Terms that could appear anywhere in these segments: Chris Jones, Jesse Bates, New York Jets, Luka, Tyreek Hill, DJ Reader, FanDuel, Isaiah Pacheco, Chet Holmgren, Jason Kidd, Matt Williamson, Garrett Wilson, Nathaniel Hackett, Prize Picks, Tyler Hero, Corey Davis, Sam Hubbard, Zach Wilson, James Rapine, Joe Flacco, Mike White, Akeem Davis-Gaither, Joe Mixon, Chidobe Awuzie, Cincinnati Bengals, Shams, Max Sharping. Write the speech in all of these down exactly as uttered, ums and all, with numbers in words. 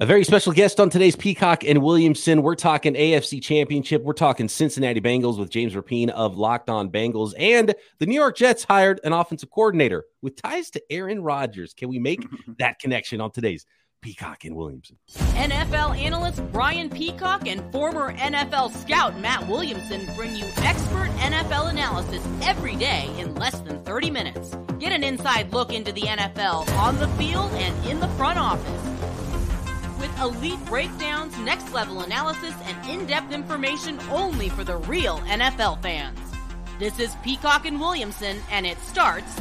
A very special guest on today's Peacock and Williamson. We're talking A F C Championship. We're talking Cincinnati Bengals with James Rapine of Locked On Bengals. And the New York Jets hired an offensive coordinator with ties to Aaron Rodgers. Can we make that connection on today's Peacock and Williamson? N F L analyst Brian Peacock and former N F L scout Matt Williamson bring you expert N F L analysis every day in less than thirty minutes. Get an inside look into the N F L on the field and in the front office. With elite breakdowns, next-level analysis, and in-depth information only for the real N F L fans. This is Peacock and Williamson, and it starts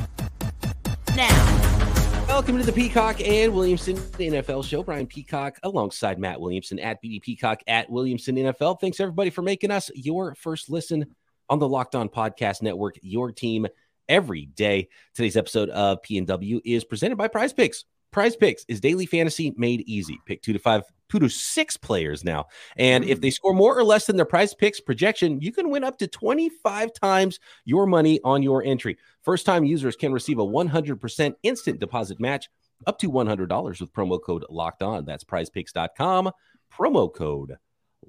now. Welcome to the Peacock and Williamson N F L show. Brian Peacock alongside Matt Williamson at B D Peacock at Williamson N F L. Thanks, everybody, for making us your first listen on the Locked On Podcast Network, your team every day. Today's episode of P and W is presented by Prize Picks. Prize Picks is daily fantasy made easy. Pick two to five, two to six players now. And if they score more or less than their Prize Picks projection, you can win up to twenty-five times your money on your entry. First-time users can receive a one hundred percent instant deposit match up to one hundred dollars with promo code Locked On. That's prize picks dot com, promo code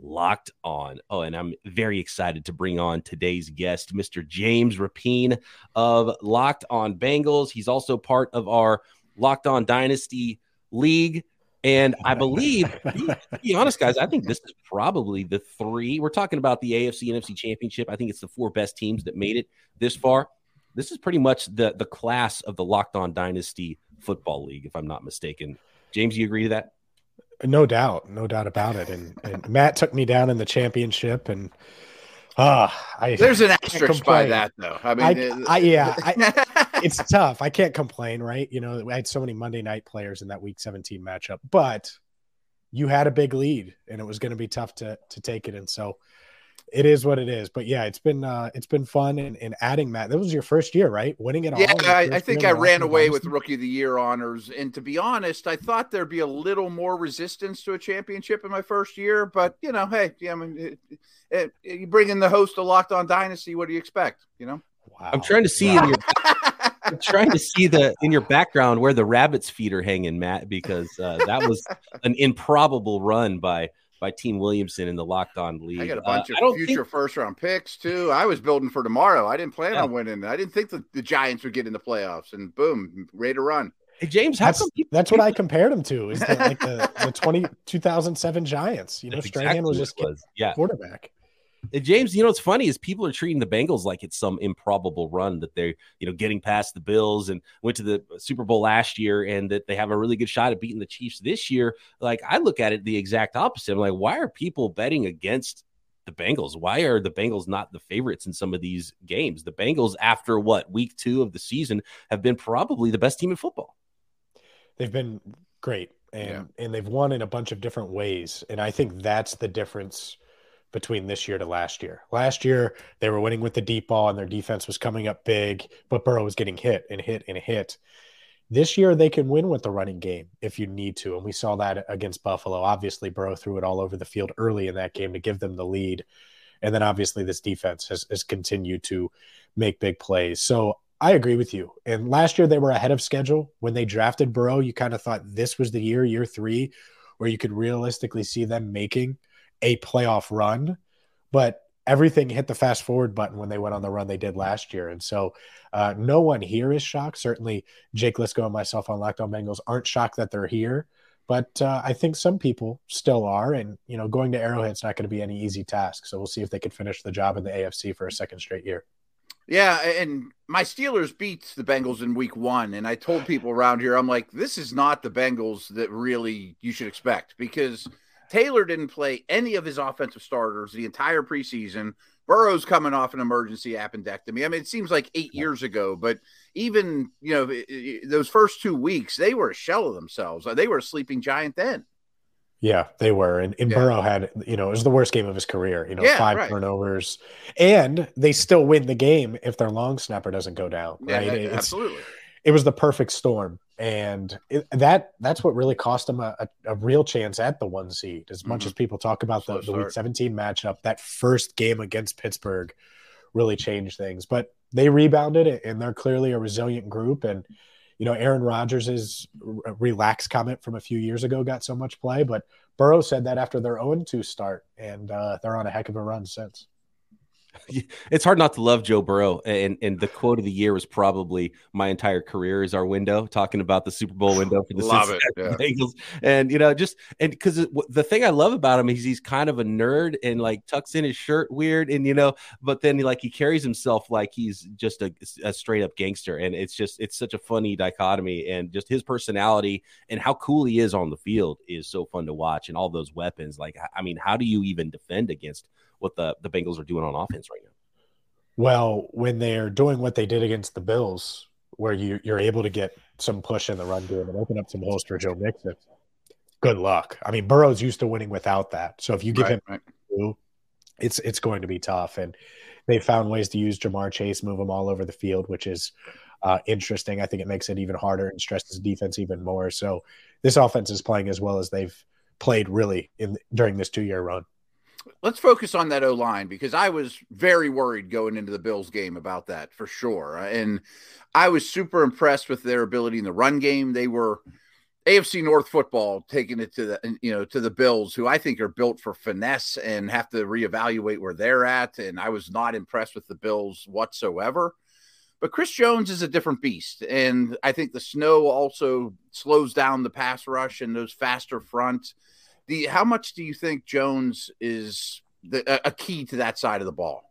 Locked On. Oh, and I'm very excited to bring on today's guest, Mister James Rapine of Locked On Bengals. He's also part of our Locked On Dynasty League. And I believe, to be honest, guys, I think this is probably the three. We're talking about the A F C and N F C Championship. I think it's the four best teams that made it this far. This is pretty much the, the class of the Locked On Dynasty Football League, if I'm not mistaken. James, you agree to that? No doubt. No doubt about it. And, and Matt took me down in the championship and Uh, I There's an asterisk by that, though. I mean, I, it, I, yeah, I, it's tough. I can't complain, right? You know, I had so many Monday night players in that Week seventeen matchup, but you had a big lead, and it was going to be tough to to take it. And so, it is what it is. But yeah, it's been uh, it's been fun, and, and adding Matt. That was your first year, right? Winning it all. Yeah, I, I think I ran away with Rookie of the Year honors. And to be honest, I thought there'd be a little more resistance to a championship in my first year. But you know, hey, yeah, I mean, it, it, it, you bring in the host of Locked On Dynasty. What do you expect? You know. Wow. I'm trying to see. Wow. In your, I'm trying to see the in your background where the rabbit's feet are hanging, Matt, because uh, that was an improbable run by. by Team Williamson in the Locked On League. I got a bunch uh, of future think... first-round picks, too. I was building for tomorrow. I didn't plan yeah. on winning. I didn't think that the Giants would get in the playoffs, and boom, ready to run. Hey, James, how that's, come... that's what I compared him to, is the, like the, the twenty, two thousand seven Giants. You know, that's Strahan exactly was just was. Yeah. quarterback. And James, you know, what's funny is people are treating the Bengals like it's some improbable run that they're, you know, getting past the Bills and went to the Super Bowl last year and that they have a really good shot at beating the Chiefs this year. Like, I look at it the exact opposite. I'm like, why are people betting against the Bengals? Why are the Bengals not the favorites in some of these games? The Bengals, after what, week two of the season, have been probably the best team in football. They've been great, and yeah. and they've won in a bunch of different ways. And I think that's the difference between this year to last year. Last year, they were winning with the deep ball and their defense was coming up big, but Burrow was getting hit and hit and hit. This year, they can win with the running game if you need to, and we saw that against Buffalo. Obviously, Burrow threw it all over the field early in that game to give them the lead, and then obviously this defense has, has continued to make big plays. So I agree with you. And last year, they were ahead of schedule. When they drafted Burrow, you kind of thought this was the year, year three, where you could realistically see them making a playoff run, but everything hit the fast forward button when they went on the run they did last year. And so uh, no one here is shocked. Certainly Jake Lisko and myself on Locked On Bengals aren't shocked that they're here, but uh, I think some people still are. And, you know, going to Arrowhead's not going to be any easy task. So we'll see if they can finish the job in the A F C for a second straight year. Yeah, and my Steelers beats the Bengals in week one, and I told people around here, I'm like, this is not the Bengals that really you should expect, because – Taylor didn't play any of his offensive starters the entire preseason. Burrow's coming off an emergency appendectomy. I mean, it seems like eight yeah. years ago, but even, you know, it, it, those first two weeks, they were a shell of themselves. They were a sleeping giant then. Yeah, they were. And, and yeah. Burrow had, you know, it was the worst game of his career, you know, yeah, five right. turnovers. And they still win the game if their long snapper doesn't go down. Right? Yeah, it's, absolutely. It was the perfect storm. And it, that that's what really cost him a, a, a real chance at the one seed. As much mm-hmm. as people talk about the, the Week seventeen matchup, that first game against Pittsburgh really changed things. But they rebounded, and they're clearly a resilient group. And you know, Aaron Rodgers' relaxed comment from a few years ago got so much play, but Burrow said that after their oh and two start, and uh, they're on a heck of a run since. It's hard not to love Joe Burrow, and and the quote of the year was probably "My entire career is our window," talking about the Super Bowl window for the Cincinnati yeah. Bengals. And you know, just and because the thing I love about him is he's kind of a nerd and like tucks in his shirt weird, and you know, but then like he carries himself like he's just a, a straight up gangster, and it's just it's such a funny dichotomy, and just his personality and how cool he is on the field is so fun to watch, and all those weapons. Like, I mean, how do you even defend against what the, the Bengals are doing on offense right now? Well, when they're doing what they did against the Bills, where you, you're able to get some push in the run game and open up some holes for Joe Mixon, good luck. I mean, Burrow's used to winning without that. So if you give right, him right. two, it's it's going to be tough. And they found ways to use Jamar Chase, move him all over the field, which is uh, interesting. I think it makes it even harder and stresses defense even more. So this offense is playing as well as they've played really in during this two-year run. Let's focus on that O-line, because I was very worried going into the Bills game about that for sure. And I was super impressed with their ability in the run game. They were A F C North football, taking it to the, you know, to the Bills, who I think are built for finesse and have to reevaluate where they're at. And I was not impressed with the Bills whatsoever, but Chris Jones is a different beast. And I think the snow also slows down the pass rush and those faster fronts. The, how much do you think Jones is the, a key to that side of the ball?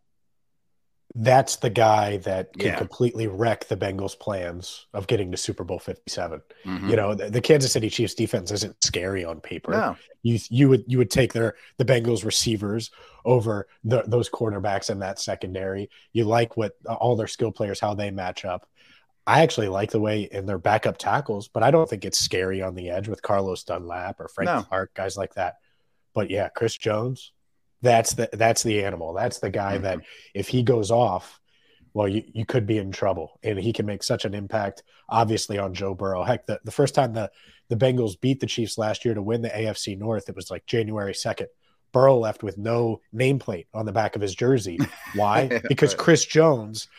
That's the guy that can yeah. completely wreck the Bengals' plans of getting to Super Bowl fifty-seven. Mm-hmm. You know, the, the Kansas City Chiefs defense isn't scary on paper. No. You you would you would take their the Bengals receivers over the, those cornerbacks in that secondary. You like what all their skill players, how they match up. I actually like the way in their backup tackles, but I don't think it's scary on the edge with Carlos Dunlap or Frank no. Clark, guys like that. But yeah, Chris Jones, that's the that's the animal. That's the guy mm-hmm. that if he goes off, well, you, you could be in trouble. And he can make such an impact, obviously, on Joe Burrow. Heck, the, the first time the, the Bengals beat the Chiefs last year to win the A F C North, it was like January second. Burrow left with no nameplate on the back of his jersey. Why? Because Chris Jones,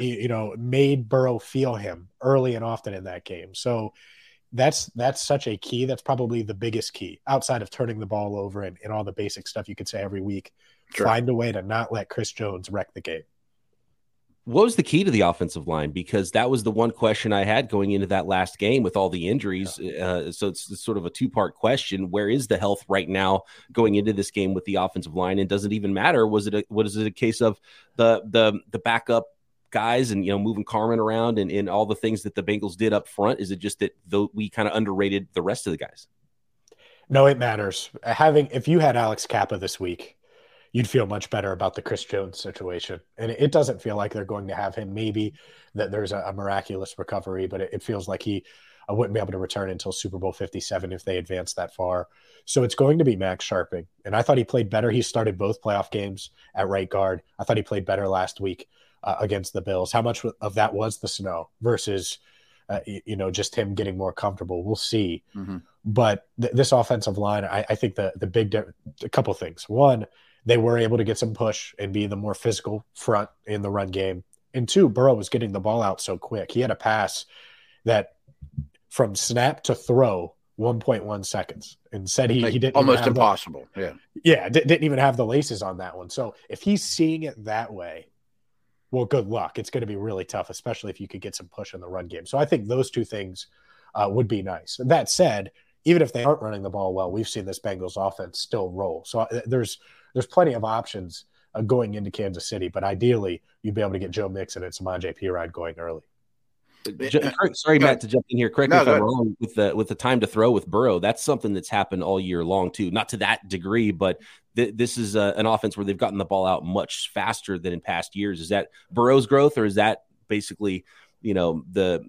you know, made Burrow feel him early and often in that game. So that's that's such a key. That's probably the biggest key outside of turning the ball over and, and all the basic stuff you could say every week. Sure. Find a way to not let Chris Jones wreck the game. What was the key to the offensive line? Because that was the one question I had going into that last game with all the injuries. Uh, so it's, it's sort of a two-part question. Where is the health right now going into this game with the offensive line? And does it even matter? Was it a, what is it a case of the the the backup guys and, you know, moving Carmen around and, and all the things that the Bengals did up front? Is it just that the, we kind of underrated the rest of the guys? No, it matters. Having if you had Alex Kappa this week, you'd feel much better about the Chris Jones situation. And it doesn't feel like they're going to have him. Maybe that there's a, a miraculous recovery, but it, it feels like he uh, wouldn't be able to return until Super Bowl fifty-seven if they advance that far. So it's going to be Max Sharping. And I thought he played better. He started both playoff games at right guard. I thought he played better last week uh, against the Bills. How much of that was the snow versus Uh, you know, just him getting more comfortable? We'll see. Mm-hmm. But th- this offensive line, I, I think the the big de- – a couple things. One, they were able to get some push and be the more physical front in the run game. And two, Burrow was getting the ball out so quick. He had a pass that from snap to throw, one point one seconds, and said he, like, he didn't – almost impossible. The, yeah. Yeah, d- didn't even have the laces on that one. So if he's seeing it that way, well, good luck. It's going to be really tough, especially if you could get some push in the run game. So I think those two things uh, would be nice. And that said, even if they aren't running the ball well, we've seen this Bengals offense still roll. So uh, there's there's plenty of options uh, going into Kansas City, but ideally you'd be able to get Joe Mixon and Samaje Perine going early. Sorry, Matt, to jump in here. Correct me no, if I'm wrong with the with the time to throw with Burrow. That's something that's happened all year long too. Not to that degree, but th- this is a, an offense where they've gotten the ball out much faster than in past years. Is that Burrow's growth, or is that basically, you know, the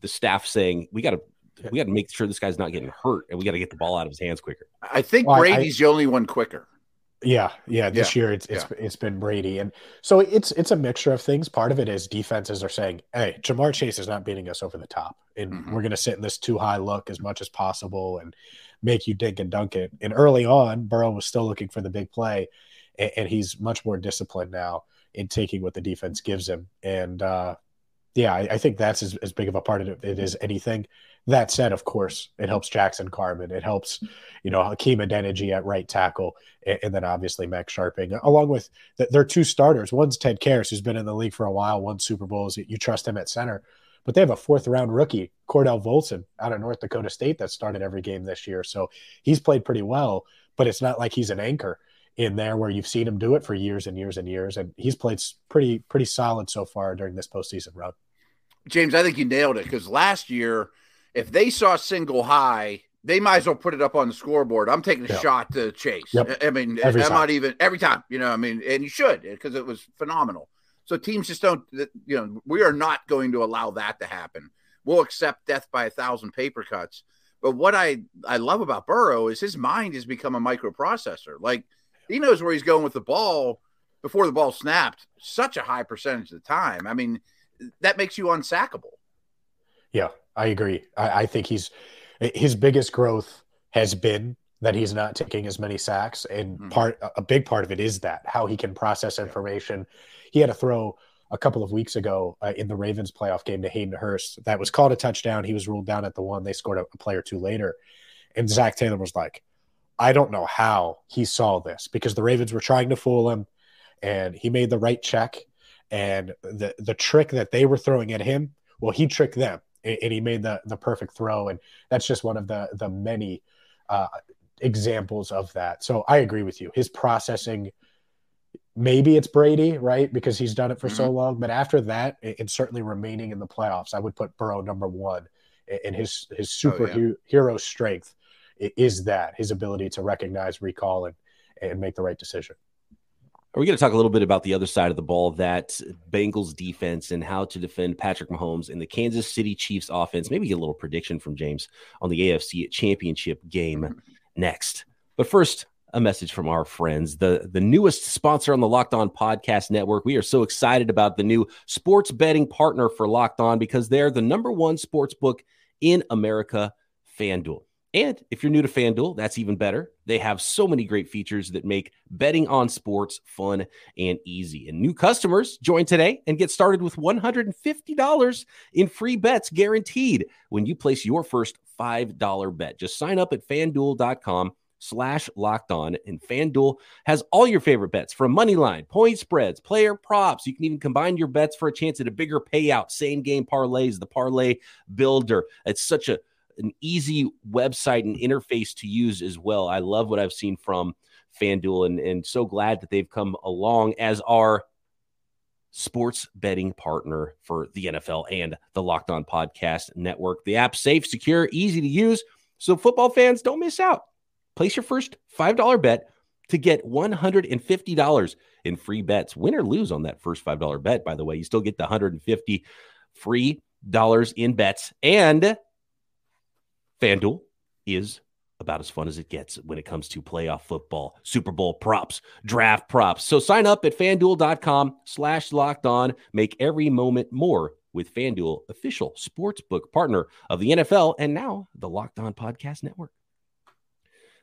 the staff saying we got to we got to make sure this guy's not getting hurt and we got to get the ball out of his hands quicker? I think well, Brady's I, the only one quicker. Yeah, yeah. This yeah, year it's it's yeah. it's been Brady, and so it's it's a mixture of things. Part of it is defenses are saying, "Hey, Jamar Chase is not beating us over the top, and mm-hmm. we're going to sit in this too high look as much as possible and make you dink and dunk it." And early on, Burrow was still looking for the big play, and, and he's much more disciplined now in taking what the defense gives him. And uh, Yeah, I, I think that's as, as big of a part of it, it is anything. That said, of course, it helps Jackson Carman. It helps, you know, Hakeem Adeniji at right tackle. And, and then obviously Max Sharping, along with the, their two starters. One's Ted Karras, who's been in the league for a while, won Super Bowls. You trust him at center. But they have a fourth-round rookie, Cordell Volson, out of North Dakota State that started every game this year. So he's played pretty well, but it's not like he's an anchor in there where you've seen him do it for years and years and years. And he's played pretty pretty solid so far during this postseason run. James, I think you nailed it, because last year, if they saw single high, they might as well put it up on the scoreboard. I'm taking a yep. shot to Chase. Yep. I mean, every I'm time. not even – every time, you know I mean? And you should, because it was phenomenal. So teams just don't, you know, we are not going to allow that to happen. We'll accept death by a thousand paper cuts. But what I, I love about Burrow is his mind has become a microprocessor. Like, he knows where he's going with the ball before the ball snapped such a high percentage of the time. I mean, that makes you unsackable. Yeah, I agree. I, I think he's his biggest growth has been that he's not taking as many sacks. And mm-hmm. part a big part of it is that, how he can process information. He had a throw a couple of weeks ago uh, in the Ravens playoff game to Hayden Hurst that was called a touchdown. He was ruled down at the one. They scored a, a play or two later. And Zach Taylor was like, I don't know how he saw this, because the Ravens were trying to fool him, and he made the right check. And the the trick that they were throwing at him, well, he tricked them, and, and he made the, the perfect throw. And that's just one of the, the many uh, examples of that. So I agree with you. His processing – maybe it's Brady, right? Because he's done it for mm-hmm. so long. But after that, and certainly remaining in the playoffs, I would put Burrow number one. And his his superhero oh, yeah. strength is that, his ability to recognize, recall, and, and make the right decision. We're going to talk a little bit about the other side of the ball, that Bengals defense and how to defend Patrick Mahomes and the Kansas City Chiefs offense. Maybe get a little prediction from James on the A F C Championship game mm-hmm. next. But first, a message from our friends, the, the newest sponsor on the Locked On Podcast Network. We are so excited about the new sports betting partner for Locked On, because they're the number one sports book in America, FanDuel. And if you're new to FanDuel, that's even better. They have so many great features that make betting on sports fun and easy. And new customers join today and get started with one hundred fifty dollars in free bets guaranteed when you place your first five dollar bet. Just sign up at FanDuel dot com slash locked on, and FanDuel has all your favorite bets, from money line, point spreads, player props. You can even combine your bets for a chance at a bigger payout. Same game parlays, the parlay builder. It's such a an easy website and interface to use as well. I love what I've seen from FanDuel, and, and so glad that they've come along as our sports betting partner for the N F L and the Locked On Podcast Network. The app's safe, secure, easy to use, so football fans, don't miss out. Place your first five dollar bet to get one hundred fifty dollars in free bets. Win or lose on that first five dollar bet, by the way, you still get the one hundred fifty dollars free dollars in bets. And FanDuel is about as fun as it gets when it comes to playoff football, Super Bowl props, draft props. So sign up at FanDuel dot com slash locked on. Make every moment more with FanDuel, official sportsbook partner of the N F L and now the Locked On Podcast Network.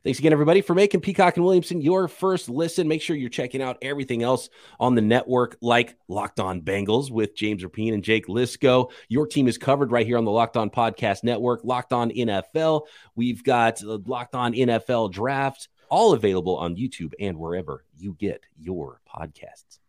Thanks again, everybody, for making Peacock and Williamson your first listen. Make sure you're checking out everything else on the network, like Locked On Bengals with James Rapine and Jake Lisko. Your team is covered right here on the Locked On Podcast Network, Locked On N F L. We've got the Locked On N F L Draft, all available on YouTube and wherever you get your podcasts.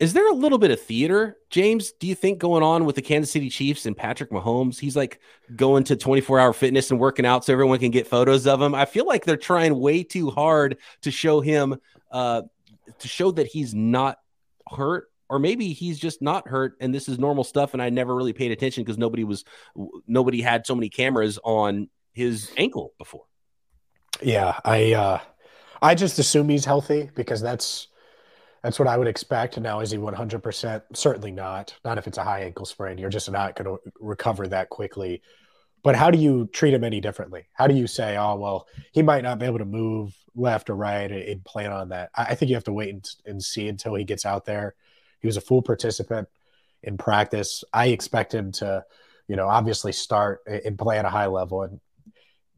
Is there a little bit of theater, James, do you think, going on with the Kansas City Chiefs and Patrick Mahomes? He's like going to twenty-four hour fitness and working out so everyone can get photos of him. I feel like they're trying way too hard to show him, uh, to show that he's not hurt, or maybe he's just not hurt and this is normal stuff. And I never really paid attention because nobody was, nobody had so many cameras on his ankle before. Yeah, I, uh, I just assume he's healthy, because that's, That's what I would expect. Now, is he one hundred percent? Certainly not. Not if it's a high ankle sprain. You're just not going to recover that quickly. But how do you treat him any differently? How do you say, oh, well, he might not be able to move left or right and plan on that? I think you have to wait and, and see until he gets out there. He was a full participant in practice. I expect him to, you know, obviously start and play at a high level. And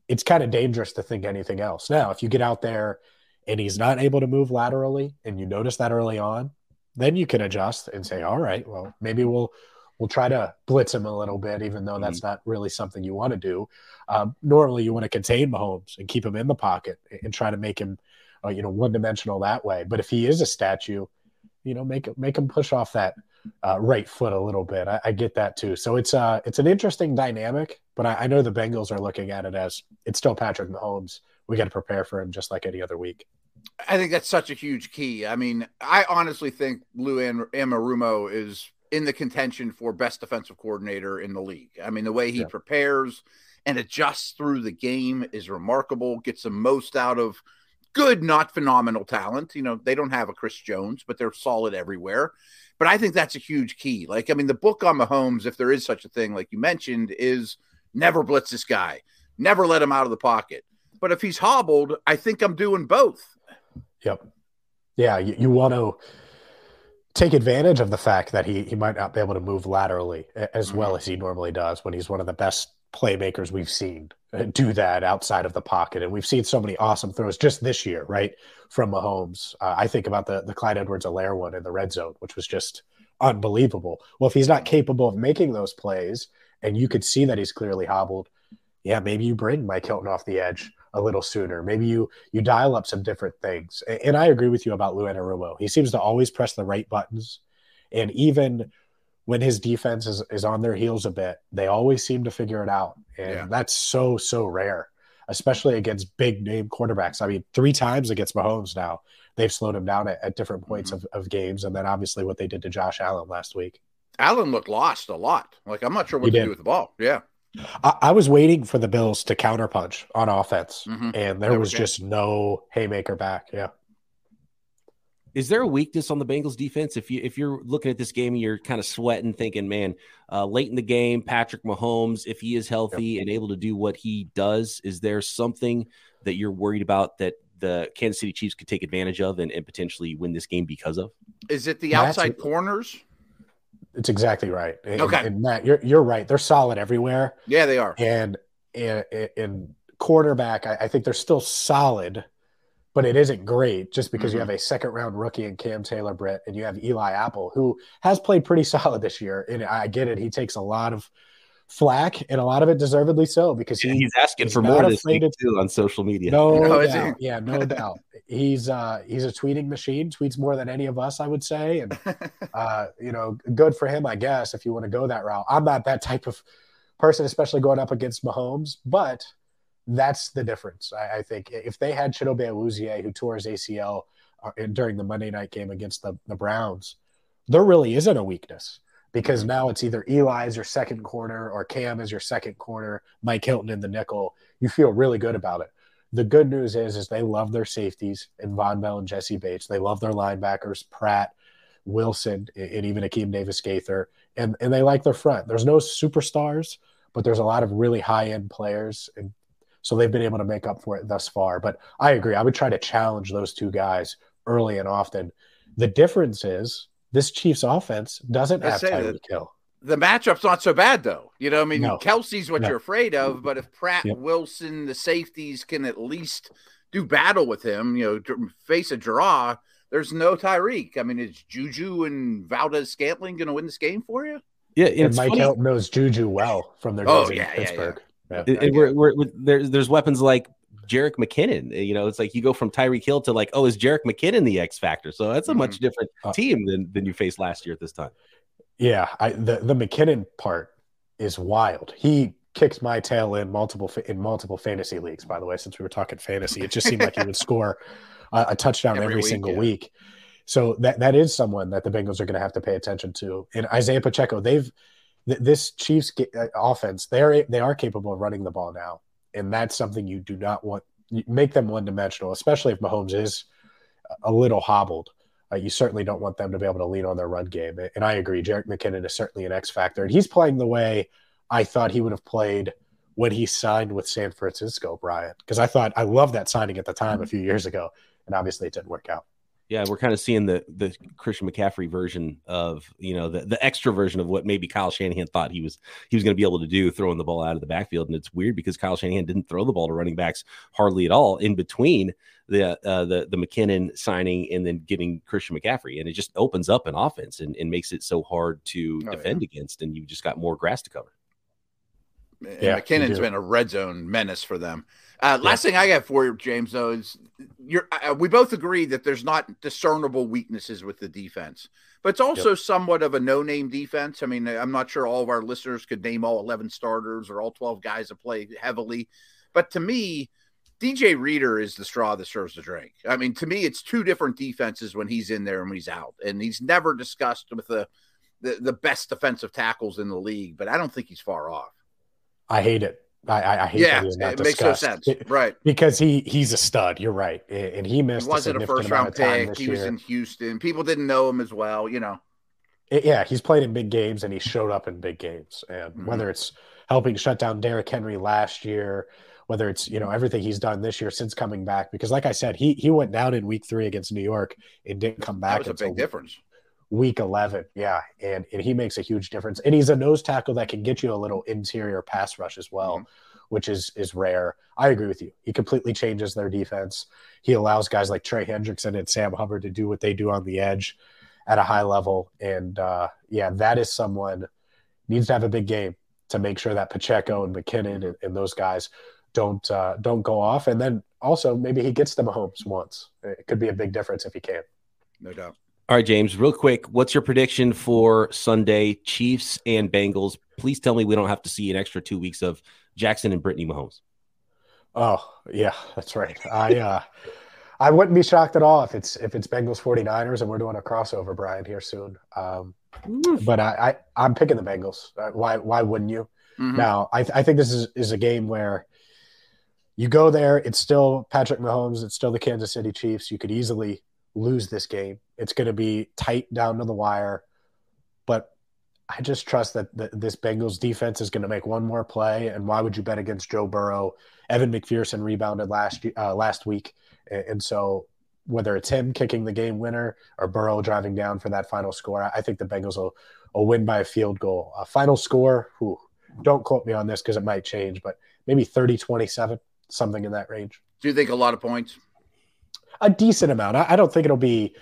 it's kind of dangerous to think anything else. Now, if you get out there and he's not able to move laterally, and you notice that early on, Then you can adjust and say, all right, well, maybe we'll we'll try to blitz him a little bit, even though that's mm-hmm. not really something you want to do. Um, normally you want to contain Mahomes and keep him in the pocket and try to make him, uh, you know, one-dimensional that way. But if he is a statue, you know, make make him push off that uh, right foot a little bit. I, I get that too. So it's uh, it's an interesting dynamic, but I, I know the Bengals are looking at it as it's still Patrick Mahomes. We got to prepare for him just like any other week. I think that's such a huge key. I mean, I honestly think Lou Anarumo is in the contention for best defensive coordinator in the league. I mean, the way he yeah. prepares and adjusts through the game is remarkable, gets the most out of good, not phenomenal talent. You know, they don't have a Chris Jones, but they're solid everywhere. But I think that's a huge key. Like, I mean, the book on Mahomes, if there is such a thing, like you mentioned, is never blitz this guy, never let him out of the pocket. But if he's hobbled, I think I'm doing both. Yep. Yeah, you, you want to take advantage of the fact that he, he might not be able to move laterally as well as he normally does when he's one of the best playmakers we've seen do that outside of the pocket. And we've seen so many awesome throws just this year, right, from Mahomes. Uh, I think about the, the Clyde Edwards-Helaire one in the red zone, which was just unbelievable. Well, if he's not capable of making those plays and you could see that he's clearly hobbled, yeah, maybe you bring Mike Hilton off the edge a little sooner. Maybe you you dial up some different things. And, and I agree with you about Lou Anarumo. He seems to always press the right buttons. And even when his defense is, is on their heels a bit, they always seem to figure it out. And yeah. that's so, so rare, especially against big-name quarterbacks. I mean, three times against Mahomes now, they've slowed him down at, at different points mm-hmm. of, of games. And then obviously what they did to Josh Allen last week. Allen looked lost a lot. Like, I'm not sure what he to did. do with the ball. Yeah. I, I was waiting for the Bills to counterpunch on offense, mm-hmm. and there was just no haymaker back. Yeah. Is there a weakness on the Bengals defense? If you, if you're looking at this game and you're kind of sweating, thinking, man, uh, late in the game, Patrick Mahomes, if he is healthy yep. and able to do what he does, is there something that you're worried about that the Kansas City Chiefs could take advantage of and, and potentially win this game because of? Is it the outside That's- corners? It's exactly right. And, okay. And Matt, you're you're right. They're solid everywhere. Yeah, they are. And in cornerback, I, I think they're still solid, but it isn't great just because mm-hmm. you have a second-round rookie in Cam Taylor-Britt and you have Eli Apple, who has played pretty solid this year. And I get it. He takes a lot of flack, and a lot of it deservedly so because he, yeah, he's asking he's for more this week too on social media. No, no doubt. Yeah, no doubt. He's uh, he's a tweeting machine. Tweets more than any of us, I would say. And uh, you know, good for him, I guess. If you want to go that route, I'm not that type of person, especially going up against Mahomes. But that's the difference, I, I think. If they had Chidobe Awuzie, who tore his A C L during the Monday night game against the, the Browns, there really isn't a weakness because now it's either Eli as your second corner or Cam as your second corner, Mike Hilton in the nickel. You feel really good about it. The good news is, is they love their safeties in Von Bell and Jesse Bates. They love their linebackers, Pratt, Wilson, and even Akeem Davis-Gaither. And and they like their front. There's no superstars, but there's a lot of really high-end players. And so they've been able to make up for it thus far. But I agree. I would try to challenge those two guys early and often. The difference is this Chiefs offense doesn't have Tyreek Hill. The matchup's not so bad, though. You know, I mean, no. Kelsey's what no. you're afraid of, but if Pratt, yep. Wilson, the safeties can at least do battle with him, you know, face a draw, there's no Tyreek. I mean, is Juju and Valdez Scantling going to win this game for you? Yeah, and Mike funny. Hilton knows Juju well from their days oh, yeah, in Pittsburgh. Yeah, yeah. Yeah. It, it, we're, we're, we're, there's, there's weapons like Jerick McKinnon. You know, it's like you go from Tyreek Hill to like, oh, is Jerick McKinnon the X factor? So that's a mm-hmm. much different team than than you faced last year at this time. Yeah, I, the the McKinnon part is wild. He kicked my tail in multiple fa- in multiple fantasy leagues. By the way, since we were talking fantasy, it just seemed like he would score a, a touchdown every, every week, single yeah. week. So that that is someone that the Bengals are going to have to pay attention to. And Isaiah Pacheco, they've th- this Chiefs g- offense. They're they are capable of running the ball now, and that's something you do not want. You make them one dimensional, especially if Mahomes is a little hobbled. Uh, you certainly don't want them to be able to lean on their run game. And I agree. Jerick McKinnon is certainly an X factor. And he's playing the way I thought he would have played when he signed with San Francisco, Brian. Because I thought I loved that signing at the time a few years ago. And obviously it didn't work out. Yeah, we're kind of seeing the the Christian McCaffrey version of, you know, the, the extra version of what maybe Kyle Shanahan thought he was he was going to be able to do, throwing the ball out of the backfield. And it's weird because Kyle Shanahan didn't throw the ball to running backs hardly at all in between the uh, the the McKinnon signing and then getting Christian McCaffrey. And it just opens up an offense and, and makes it so hard to oh, defend yeah. against. And you just got more grass to cover. And yeah, McKinnon's been a red zone menace for them. Uh, yeah. Last thing I got for you, James, though, is you're, uh, we both agree that there's not discernible weaknesses with the defense, but it's also yep. somewhat of a no-name defense. I mean, I'm not sure all of our listeners could name all eleven starters or all twelve guys that play heavily, but to me, D J Reader is the straw that serves the drink. I mean, to me, it's two different defenses when he's in there and when he's out, and he's never discussed with the the, the best defensive tackles in the league, but I don't think he's far off. I hate it. I, I hate yeah, that. Yeah, it makes no sense. It, right. Because he, he's a stud. You're right. And he missed it wasn't a first round pick. He was in Houston. People didn't know him as well, you know. It, yeah, he's played in big games and he showed up in big games. And mm-hmm. whether it's helping shut down Derrick Henry last year, whether it's, you know, everything he's done this year since coming back, because like I said, he he went down in week three against New York and didn't come back. That was a big difference. Week eleven, yeah, and, and he makes a huge difference. And he's a nose tackle that can get you a little interior pass rush as well, mm-hmm. which is is rare. I agree with you. He completely changes their defense. He allows guys like Trey Hendrickson and Sam Hubbard to do what they do on the edge at a high level. And, uh, yeah, that is someone needs to have a big game to make sure that Pacheco and McKinnon and, and those guys don't uh, don't go off. And then also maybe he gets to Mahomes once. It could be a big difference if he can. No doubt. All right, James, real quick, what's your prediction for Sunday, Chiefs and Bengals? Please tell me we don't have to see an extra two weeks of Jackson and Brittany Mahomes. Oh, yeah, that's right. I uh, I wouldn't be shocked at all if it's if it's Bengals 49ers and we're doing a crossover, Brian, here soon. Um, but I, I, I'm picking the Bengals. Why why wouldn't you? Mm-hmm. Now, I, th- I think this is, is a game where you go there, it's still Patrick Mahomes, it's still the Kansas City Chiefs. You could easily lose this game. It's going to be tight down to the wire, but I just trust that th- this Bengals defense is going to make one more play. And why would you bet against Joe Burrow? Evan McPherson rebounded last uh, last week, and, and so whether it's him kicking the game winner or Burrow driving down for that final score, I, I think the Bengals will, will win by a field goal. A final score, whew, don't quote me on this because it might change, but maybe thirty twenty-seven, something in that range. Do you think a lot of points? A decent amount. I, I don't think it'll be,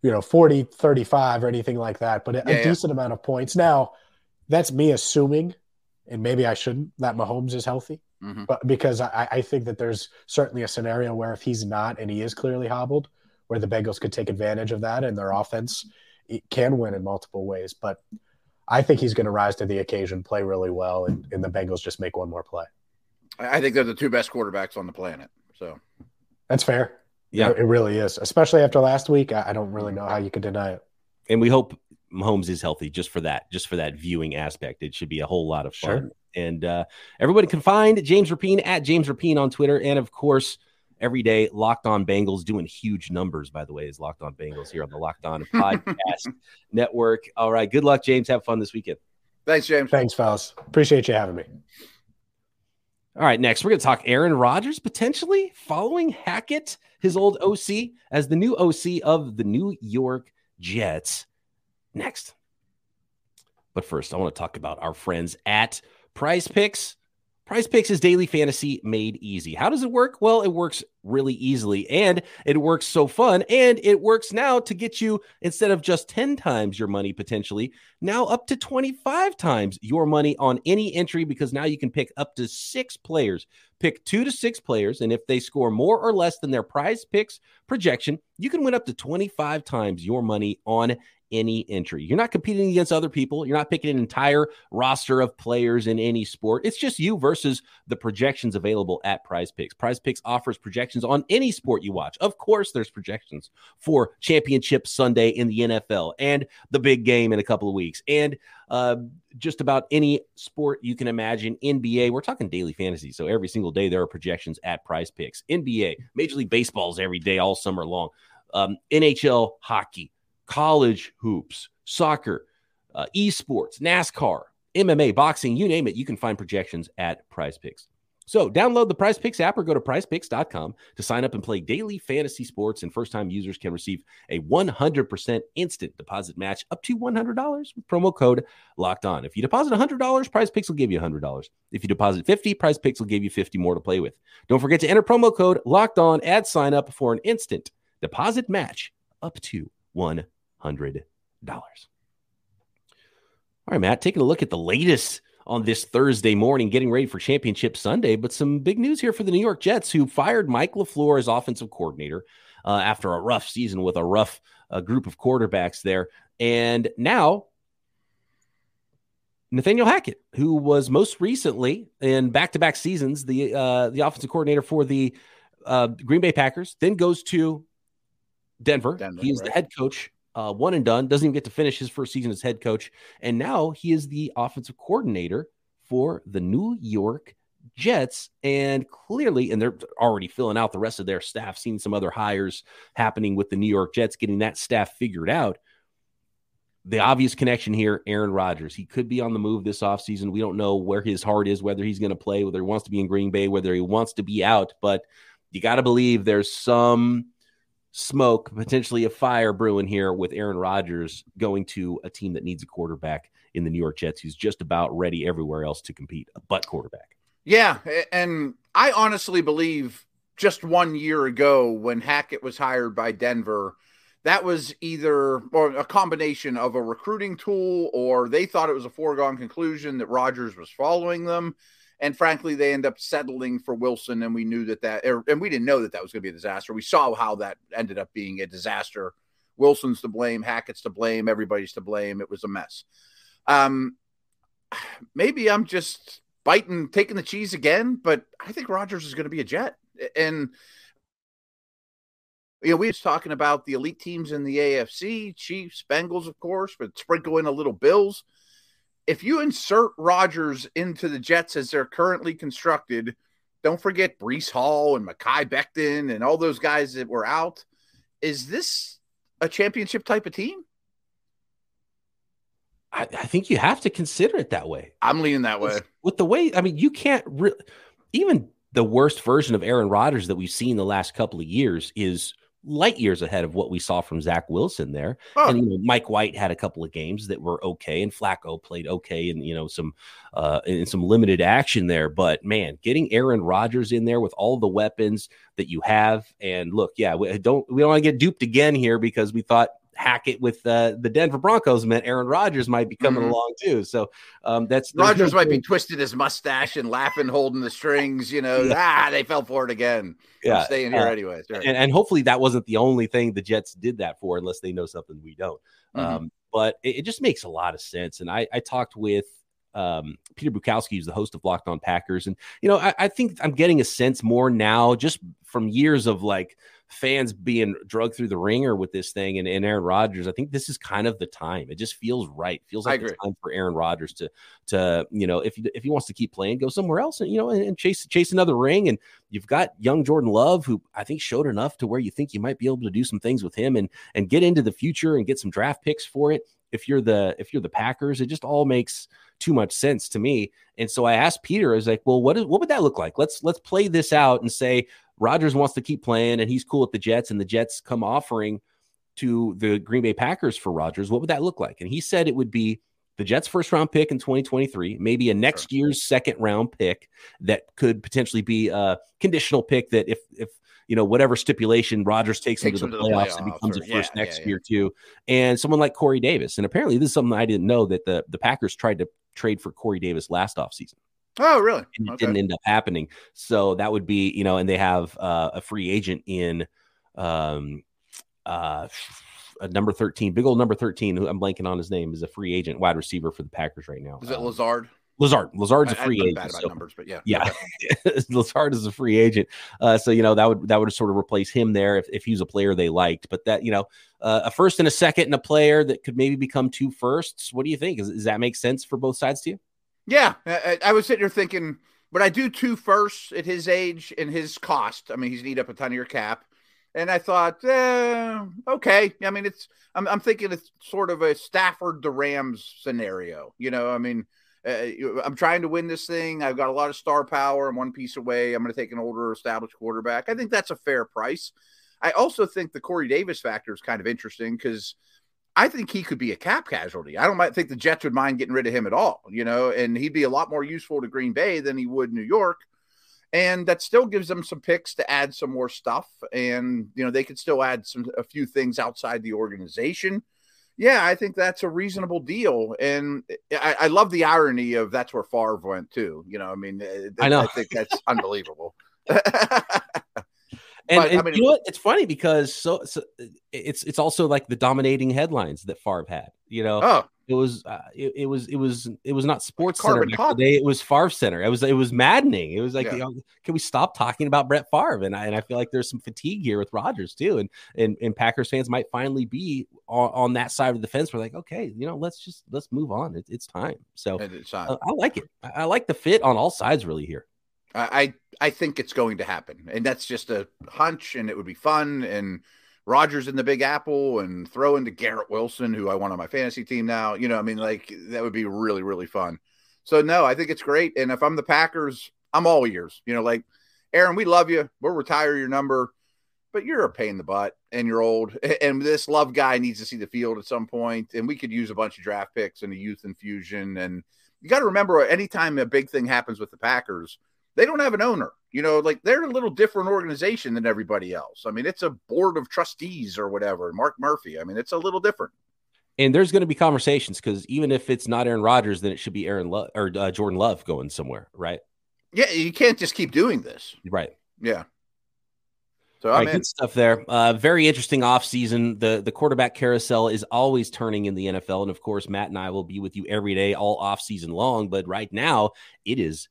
you know, forty, thirty-five or anything like that, but a, yeah, a decent yeah. amount of points. Now, that's me assuming, and maybe I shouldn't, that Mahomes is healthy, mm-hmm. but because I, I think that there's certainly a scenario where if he's not and he is clearly hobbled, where the Bengals could take advantage of that and their offense it can win in multiple ways. But I think he's going to rise to the occasion, play really well, and, and the Bengals just make one more play. I think they're the two best quarterbacks on the planet. So that's fair. Yeah, it really is, especially after last week. I don't really know how you could deny it. And we hope Mahomes is healthy just for that, just for that viewing aspect. It should be a whole lot of fun. Sure. And uh, everybody can find James Rapine at James Rapine on Twitter. And, of course, every day, Locked On Bengals, doing huge numbers, by the way, is Locked On Bengals here on the Locked On Podcast Network. All right, good luck, James. Have fun this weekend. Thanks, James. Thanks, fellas. Appreciate you having me. All right, next, we're going to talk Aaron Rodgers potentially following Hackett, his old O C, as the new O C of the New York Jets. Next. But first, I want to talk about our friends at Prize Picks. Prize Picks is daily fantasy made easy. How does it work? Well, it works really easily, and it works so fun, and it works now to get you, instead of just ten times your money potentially, now up to twenty-five times your money on any entry, because now you can pick up to six players. Pick two to six players, and if they score more or less than their Prize Picks projection, you can win up to twenty-five times your money on any entry. You're not competing against other people. You're not picking an entire roster of players in any sport. It's just you versus the projections available at Prize Picks. Prize Picks offers projections on any sport you watch. Of course, there's projections for Championship Sunday in the N F L and the big game in a couple of weeks, and uh, just about any sport you can imagine. N B A, we're talking daily fantasy, so every single day there are projections at Prize Picks. N B A, Major League Baseball's every day all summer long. Um, N H L hockey, college hoops, soccer, uh, esports, NASCAR, M M A, boxing, you name it, you can find projections at Prize Picks. So download the Prize Picks app or go to prize picks dot com to sign up and play daily fantasy sports. And first-time users can receive a one hundred percent instant deposit match up to one hundred dollars with promo code Locked On. If you deposit one hundred dollars, Prize Picks will give you one hundred dollars. If you deposit fifty dollars, Prize Picks will give you fifty dollars more to play with. Don't forget to enter promo code Locked On at sign up for an instant deposit match up to one hundred dollars. All right, Matt, taking a look at the latest on this Thursday morning, getting ready for Championship Sunday. But some big news here for the New York Jets, who fired Mike LaFleur as offensive coordinator uh, after a rough season with a rough uh, group of quarterbacks there. And now Nathaniel Hackett, who was most recently in back-to-back seasons, the, uh, the offensive coordinator for the uh, Green Bay Packers, then goes to Denver. Denver he is right. the head coach. Uh, one and done, doesn't even get to finish his first season as head coach. And now he is the offensive coordinator for the New York Jets. And clearly, and they're already filling out the rest of their staff, seeing some other hires happening with the New York Jets, getting that staff figured out. The obvious connection here, Aaron Rodgers. He could be on the move this offseason. We don't know where his heart is, whether he's going to play, whether he wants to be in Green Bay, whether he wants to be out. But you got to believe there's some smoke, potentially a fire brewing here with Aaron Rodgers going to a team that needs a quarterback in the New York Jets, who's just about ready everywhere else to compete, but quarterback. Yeah, and I honestly believe just one year ago when Hackett was hired by Denver, that was either or a combination of a recruiting tool or they thought it was a foregone conclusion that Rodgers was following them. And frankly, they end up settling for Wilson, and we knew that that, er, and we didn't know that that was going to be a disaster. We saw how that ended up being a disaster. Wilson's to blame, Hackett's to blame, everybody's to blame. It was a mess. Um, maybe I'm just biting, taking the cheese again, but I think Rodgers is going to be a Jet. And you know, we were talking about the elite teams in the A F C, Chiefs, Bengals, of course, but sprinkle in a little Bills. If you insert Rodgers into the Jets as they're currently constructed, don't forget Breece Hall and Mekhi Becton and all those guys that were out. Is this a championship type of team? I, I think you have to consider it that way. I'm leaning that way. With the way, I mean, you can't re- even the worst version of Aaron Rodgers that we've seen the last couple of years is light years ahead of what we saw from Zach Wilson there. Oh. And you know, Mike White had a couple of games that were okay, and Flacco played okay, and you know, some uh, in some limited action there. But man, getting Aaron Rodgers in there with all the weapons that you have, and look, yeah, we don't we don't want to get duped again here because we thought Hackett with uh, the Denver Broncos meant Aaron Rodgers might be coming mm-hmm. along too. So um, that's Rodgers might be twisting his mustache and laughing, holding the strings, you know, yeah. ah, they fell for it again. Yeah. I'm staying here uh, anyway. Sure. And, and hopefully that wasn't the only thing the Jets did that for, unless they know something we don't. Mm-hmm. Um, but it, it just makes a lot of sense. And I, I talked with um, Peter Bukowski, who's the host of Locked On Packers. And, you know, I, I think I'm getting a sense more now just from years of like, fans being drugged through the ringer with this thing and, and Aaron Rodgers. I think this is kind of the time. It just feels right. It feels like the time for Aaron Rodgers to, to you know, if he, if he wants to keep playing, go somewhere else and, you know, and, and chase chase another ring. And you've got young Jordan Love, who I think showed enough to where you think you might be able to do some things with him and and get into the future and get some draft picks for it. If you're the if you're the Packers, it just all makes too much sense to me. And so I asked Peter, I was like, well, what is, what would that look like? Let's let's play this out and say Rodgers wants to keep playing and he's cool at the Jets and the Jets come offering to the Green Bay Packers for Rodgers. What would that look like? And he said it would be the Jets' first round pick in twenty twenty-three, maybe a next sure. year's second round pick that could potentially be a conditional pick that if, if, you know, whatever stipulation Rodgers takes, takes into the, the playoffs, playoffs and becomes or, a first yeah, next yeah, yeah. year too. And someone like Corey Davis. And apparently this is something I didn't know that the, the Packers tried to trade for Corey Davis last offseason. Oh, really? And it okay. didn't end up happening. So that would be, you know, and they have uh, a free agent in um, uh, a number thirteen, big old number thirteen, who I'm blanking on his name, is a free agent wide receiver for the Packers right now. Is it um, Lazard? Lazard. Lazard's I, a free agent. Bad about so, numbers, but yeah. Yeah. Okay. Lazard is a free agent. Uh, so, you know, that would that would sort of replace him there if, if he was a player they liked. But that, you know, uh, a first and a second and a player that could maybe become two firsts. What do you think? Is, does that make sense for both sides to you? Yeah, I, I was sitting here thinking, but I do two firsts at his age and his cost. I mean, he's need up a ton of your cap. And I thought, eh, okay. I mean, it's I'm, I'm thinking it's sort of a Stafford to Rams scenario. You know, I mean, Uh, I'm trying to win this thing. I've got a lot of star power. I'm one piece away. I'm going to take an older, established quarterback. I think that's a fair price. I also think the Corey Davis factor is kind of interesting because I think he could be a cap casualty. I don't think the Jets would mind getting rid of him at all, you know, and he'd be a lot more useful to Green Bay than he would New York. And that still gives them some picks to add some more stuff. And, you know, they could still add some a few things outside the organization. Yeah, I think that's a reasonable deal. And I, I love the irony of that's where Favre went too. You know, I mean, I, know. I think that's unbelievable. and but, and I mean, you know what? It's funny because so, so it's it's also like the dominating headlines that Favre had, you know. Oh. It was, uh, it, it was, it was, it was not Sports Center today. It was Favre Center. It was, it was maddening. It was like, yeah. you know, can we stop talking about Brett Favre? And I, and I feel like there's some fatigue here with Rodgers too. And, and, and Packers fans might finally be on, on that side of the fence. We're like, okay, you know, let's just, let's move on. It, it's time. So it's time. Uh, I like it. I, I like the fit on all sides really here. I, I think it's going to happen, and that's just a hunch, and it would be fun. And Rodgers in the Big Apple and throw into Garrett Wilson, who I want on my fantasy team now. You know, I mean, like, that would be really, really fun. So, no, I think it's great. And if I'm the Packers, I'm all ears. You know, like, Aaron, we love you. We'll retire your number, but you're a pain in the butt and you're old. And this Love guy needs to see the field at some point. And we could use a bunch of draft picks and a youth infusion. And you got to remember, anytime a big thing happens with the Packers, they don't have an owner. You know, like, they're a little different organization than everybody else. I mean, it's a board of trustees or whatever. Mark Murphy. I mean, it's a little different. And there's going to be conversations because even if it's not Aaron Rodgers, then it should be Aaron Love or uh, Jordan Love going somewhere, right? Yeah, you can't just keep doing this. Right. Yeah. So right, good stuff there. Uh, very interesting offseason. The the quarterback carousel is always turning in the N F L. And, of course, Matt and I will be with you every day all offseason long. But right now it is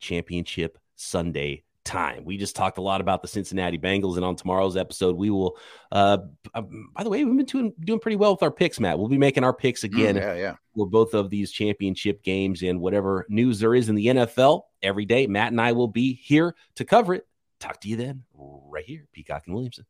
Championship Sunday time. We just talked a lot about the Cincinnati Bengals, and on tomorrow's episode, we will, uh, by the way, we've been doing, doing pretty well with our picks, Matt. We'll be making our picks again. Mm, yeah, yeah. For both of these championship games and whatever news there is in the N F L every day. Matt and I will be here to cover it. Talk to you then, right here, Peacock and Williamson.